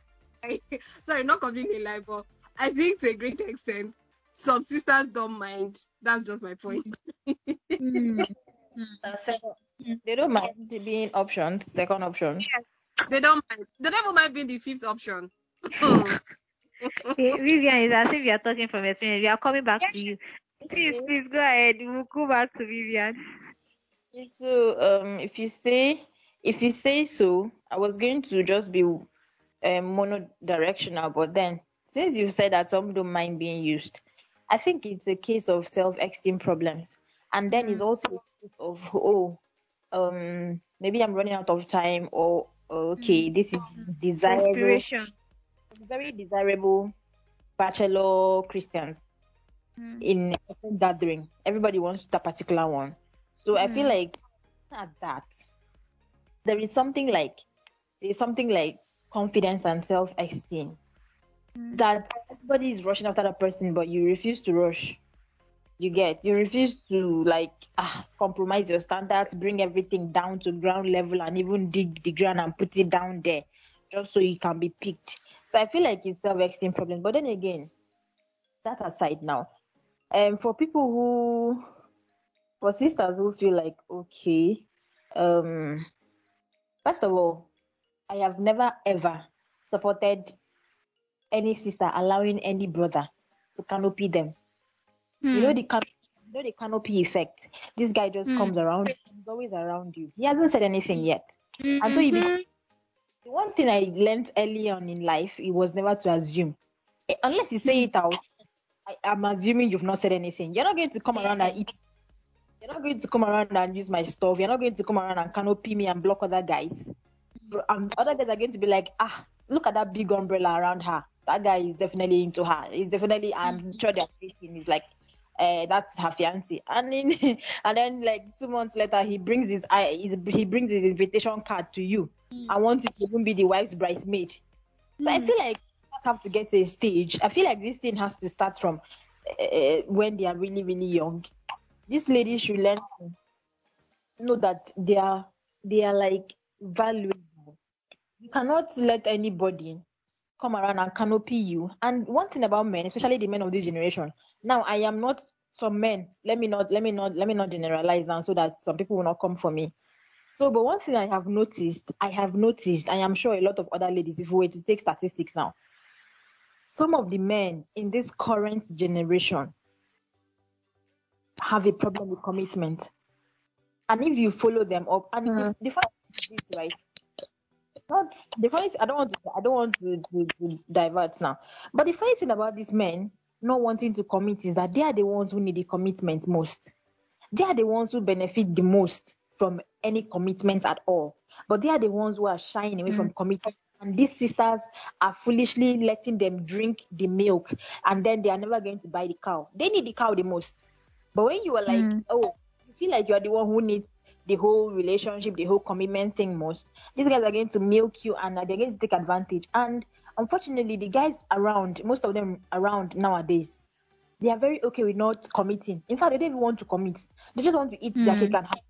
Sorry, not completely lie, but I think to a great extent, some sisters don't mind. That's just my point. They don't mind being option, second option. Yeah. They don't mind. They never mind being the fifth option. Vivian, it's as if you are talking from experience. We are coming back to you. Please go ahead. We'll go back to Vivian. So, if you say so, I was going to just be mono-directional, but then since you said that some don't mind being used, I think it's a case of self-esteem problems, and then it's also a case of maybe I'm running out of time, or this is desirable. Inspiration. Very desirable bachelor Christians in a gathering. Everybody wants that particular one. So I feel like at that, there is something like confidence and self-esteem that everybody is rushing after that person, but you refuse to rush. You refuse to compromise your standards, bring everything down to ground level, and even dig the ground and put it down there, just so you can be picked. So I feel like it's self-esteem problem. But then again, that aside now, for sisters who feel like, first of all, I have never ever supported any sister allowing any brother to canopy them. You know the canopy effect. This guy just comes around, he's always around you. He hasn't said anything yet. And so the one thing I learned early on in life, it was never to assume. Unless you say it out, I'm assuming you've not said anything. You're not going to come around and eat. You're not going to come around and use my stuff. You're not going to come around and canopy me and block other guys. Other guys are going to be like, ah, look at that big umbrella around her. That guy is definitely into her. He's definitely, I'm sure they're dating. He's like, that's her fiancé. And then like 2 months later, he brings his invitation card to you. I want you to even be the wife's bridesmaid. So I feel like you just have to get to a stage. I feel like this thing has to start from when they are really, really young. These ladies should learn to know that they are like valuable. You cannot let anybody come around and canopy you. And one thing about men, especially the men of this generation, now I am not some men. Let me not generalize now so that some people will not come for me. So, but one thing I have noticed, and I'm sure a lot of other ladies, if we were to take statistics now, some of the men in this current generation have a problem with commitment. And if you follow them up, and the fact is this, right? Not the funny thing, I don't want to divert now. But the funny thing about these men not wanting to commit is that they are the ones who need the commitment most. They are the ones who benefit the most from any commitment at all. But they are the ones who are shying away from commitment. And these sisters are foolishly letting them drink the milk, and then they are never going to buy the cow. They need the cow the most. But when you are like, oh, you feel like you are the one who needs the whole relationship, the whole commitment thing most. These guys are going to milk you and they're going to take advantage. And unfortunately, the guys around, most of them around nowadays, they are very okay with not committing. In fact, they don't even want to commit. They just want to eat their cake and have it.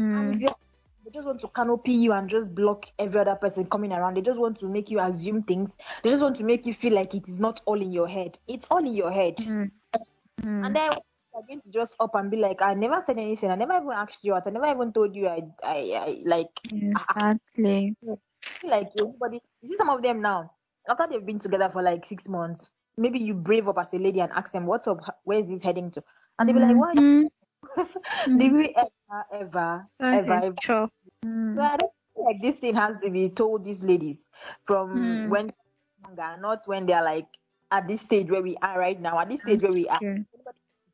And they just want to canopy you and just block every other person coming around. They just want to make you assume things. They just want to make you feel like it is not all in your head. It's all in your head. And then are going to just up and be like, I never said anything, I never even asked you out, I never even told you I like exactly. Like everybody, you see some of them now, after they've been together for like 6 months, maybe you brave up as a lady and ask them, what's up, where's this heading to? And they'll be like, what? Did we ever sure. So I don't feel like this thing has to be told these ladies from when they're younger, not when they're like at this stage where we are right now, at this stage where we are.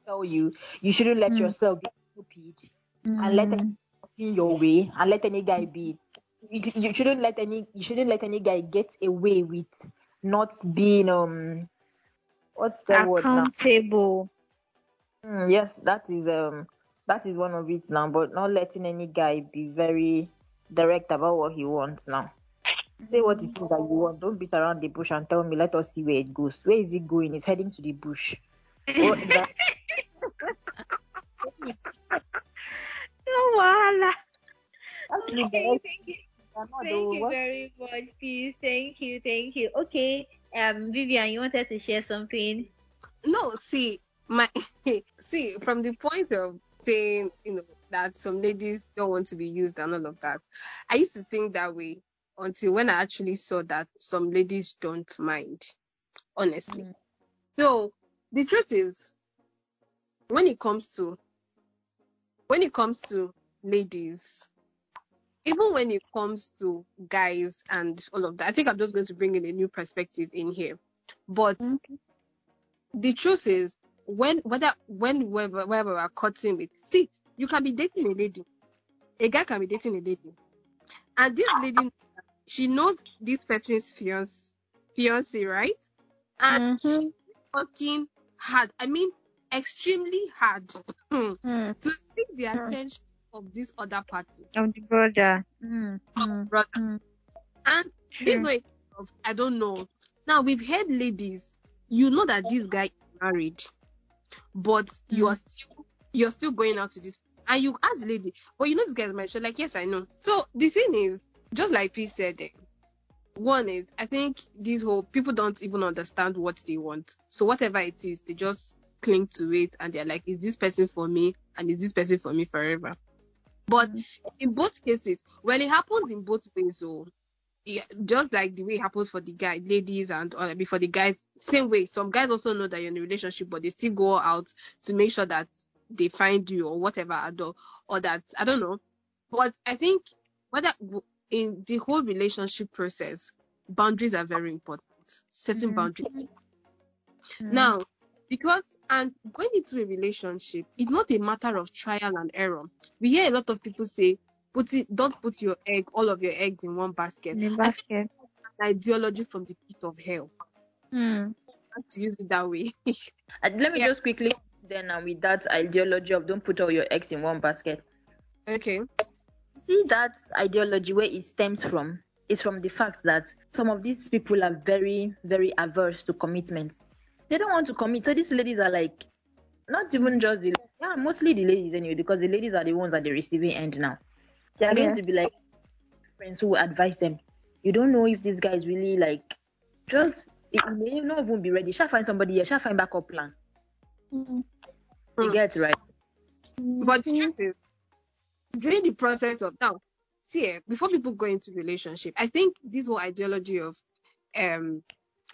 Tell you shouldn't let yourself be stupid and let them in your way and let any guy be. You shouldn't let any guy get away with not being what's the word now? Accountable. Yes, that is one of it now. But not letting any guy be very direct about what he wants now. Say what it is that you want. Don't beat around the bush and tell me. Let us see where it goes. Where is it going? It's heading to the bush. What is that? No, okay, thank you very much, Peace. Thank you. Okay, Vivian, you wanted to share something? No, from the point of saying, that some ladies don't want to be used and all of that, I used to think that way until when I actually saw that some ladies don't mind, honestly. So the truth is, when it comes to ladies, even when it comes to guys and all of that, I think I'm just going to bring in a new perspective in here. But the truth is, whenever we're cutting with, see, you can be dating a lady, a guy can be dating a lady, and this lady, she knows this person's fiance, right? And she's working hard. I mean, extremely hard to seek the attention of this other party, of the brother, and this way of, I don't know. Now we've heard ladies, that this guy is married, but you're still going out to this, and you ask the lady, well, this guy's married. She's like, yes, I know. So the thing is, just like P said, one is, I think this whole people don't even understand what they want. So whatever it is, they just cling to it and they're like, is this person for me, and is this person for me forever? But in both cases, well, it happens in both ways. So yeah, just like the way it happens for the guy, ladies, and before the guys, same way. Some guys also know that you're in a relationship, but they still go out to make sure that they find you or whatever, or that, I don't know. But I think whether in the whole relationship process, boundaries are very important. limits, setting boundaries. Now, because, and going into a relationship, it's not a matter of trial and error. We hear a lot of people say, don't put your egg, all of your eggs in one basket. I think that's an ideology from the pit of hell. I have to use it that way. Let me just quickly, then, with that ideology of don't put all your eggs in one basket. Okay. See, that ideology, where it stems from, is from the fact that some of these people are very, very averse to commitment. They don't want to commit. So these ladies are like, not even just the, mostly the ladies anyway, because the ladies are the ones at the receiving end now. They are going to be like friends who advise them. You don't know if this guy is really like, just, it may not even be ready. Shall find somebody here. Shall find backup plan. You get right. But the truth is, during the process of now, see, before people go into relationship, I think this whole ideology of,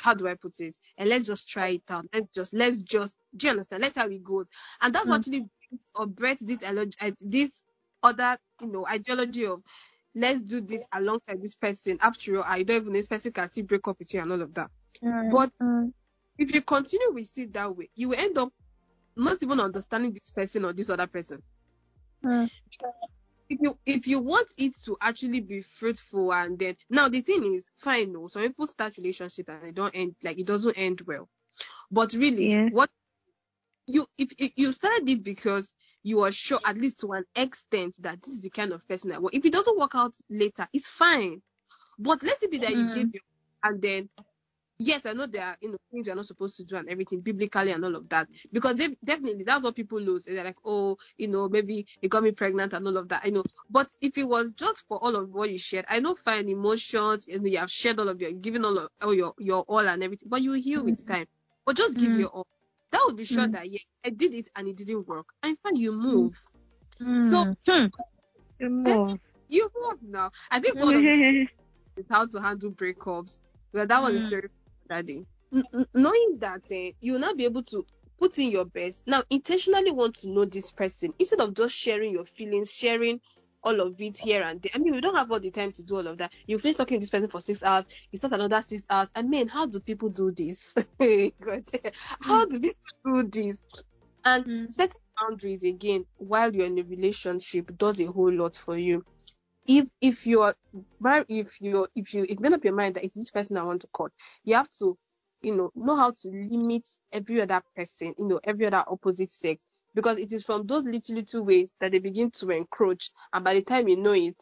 how do I put it? And let's just try it out. Let's just, do you understand? Let's see how it goes. And that's what actually brings or breeds this other, ideology of let's do this alongside this person. After all, I don't even know this person can still break up with you and all of that. But if you continue with it that way, you will end up not even understanding this person or this other person. If you want it to actually be fruitful, and then now the thing is, fine, no, some people start relationship and they don't end, like it doesn't end well. But really, what you if you started it because you are sure, at least to an extent, that this is the kind of person I want. If it doesn't work out later, it's fine. But let it be that you gave your, and then yes, I know there are things you're not supposed to do and everything biblically and all of that, because definitely that's what people lose. They're like, oh, maybe it got me pregnant and all of that. But if it was just for all of what you shared, I know fine emotions, you have shared all of your, given all your all and everything, but you heal with time. But just give your all. That would be sure that I did it and it didn't work. And fine, you move. So you move. You move now. I think one of the is how to handle breakups. Well, that was the story. Knowing that you'll not be able to put in your best, now intentionally want to know this person instead of just sharing your feelings, sharing all of it here and there. I mean, we don't have all the time to do all of that. You finish talking to this person for 6 hours, you start another 6 hours. I mean, how do people do this? God, how do people do this? And setting boundaries again while you're in a relationship does a whole lot for you. If you made up your mind that it's this person I want to call, you have to, know how to limit every other person, every other opposite sex, because it is from those little ways that they begin to encroach, and by the time you know it,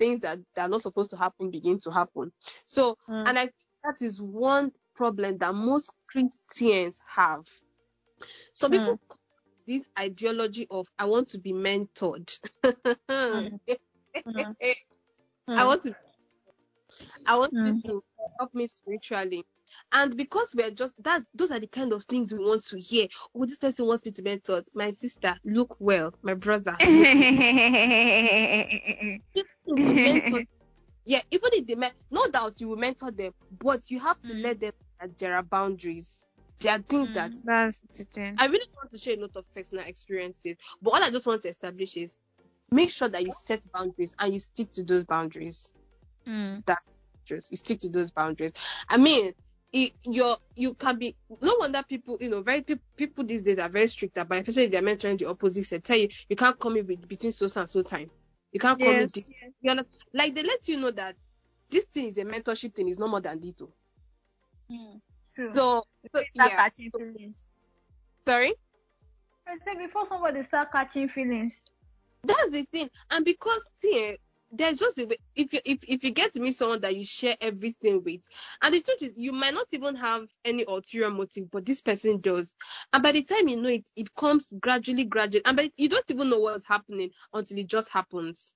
things that are not supposed to happen begin to happen. So, and I think that is one problem that most Christians have. So people call this ideology of I want to be mentored. I want you to help me spiritually, and because we are just that, those are the kind of things we want to hear. Oh, this person wants me to mentor. My sister, look well. My brother, look well. Even if they no doubt you will mentor them, but you have to let them know that there are boundaries. There are things that I really want to share a lot of personal experiences, but all I just want to establish is, make sure that you set boundaries and you stick to those boundaries. That's true. You stick to those boundaries. I mean, you can be, no wonder people, people these days are very strict about, especially if they're mentoring the opposite sex, tell you, you can't come in between so and so time. You can't come in this. You're not, like, they let you know that this thing is a mentorship thing, it's no more than Dito. True. So catching feelings. Sorry? I said before somebody start catching feelings. That's the thing, and because there's just a way, if you get to meet someone that you share everything with, and the truth is you might not even have any ulterior motive, but this person does, and by the time you know it, it comes gradually, and but you don't even know what's happening until it just happens.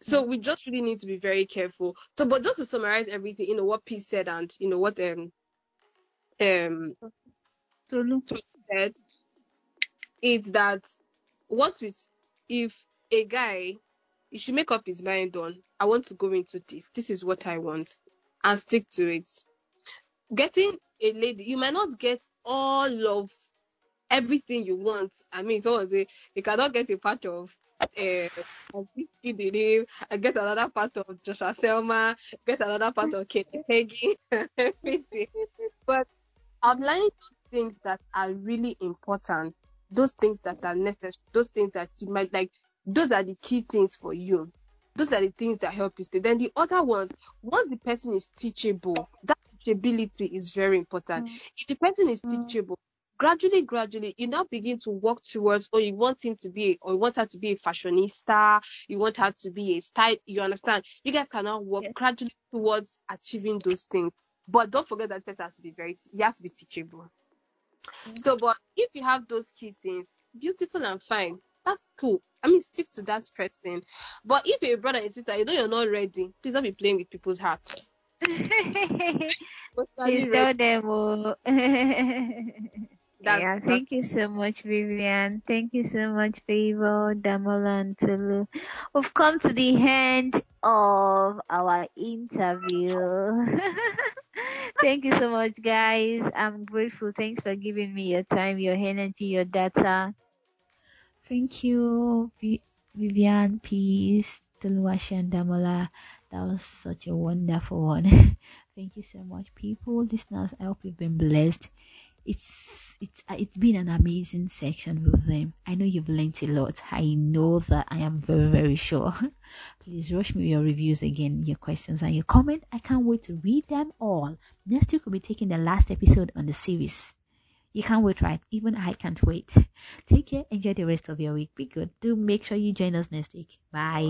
So we just really need to be very careful. So, but just to summarize everything, what Peace said and what Tolu said. It's that if a guy, he should make up his mind on, I want to go into this. This is what I want, and stick to it. Getting a lady, you might not get all of everything you want. I mean, it's always you cannot get a part of I get another part of Joshua Selma, get another part of Katie Peggy, everything. But outlining those things that are really important, those things that are necessary, those things that you might like, those are the key things for you. Those are the things that help you stay. Then the other ones, once the person is teachable, that teachability is very important. If the person is teachable, gradually, you now begin to work towards, or you want him to be, or you want her to be a fashionista, you want her to be a style, you understand? You guys can now work gradually towards achieving those things. But don't forget that person has to be teachable. So, but if you have those key things, beautiful and fine, that's cool. I mean, stick to that person. But if you're a brother and sister, you know you're not ready, please don't be playing with people's hearts. Please tell them all. Yeah, thank you so much, Vivian. Thank you so much, Favour, Damola, and Tolu. We've come to the end of our interview. Thank you so much, guys. I'm grateful. Thanks for giving me your time, your energy, your data. Thank you, Vivian, Peace, Toluwase, and Damola. That was such a wonderful one. Thank you so much, people, listeners. I hope you've been blessed. It's been an amazing section with them. I know you've learned a lot. I know that I am very, very sure. Please rush me your reviews again, your questions and your comment. I can't wait to read them all. Next week we'll be taking the last episode on the series. You can't wait, right? Even I can't wait. Take care. Enjoy the rest of your week. Be good. Do make sure you join us next week. Bye.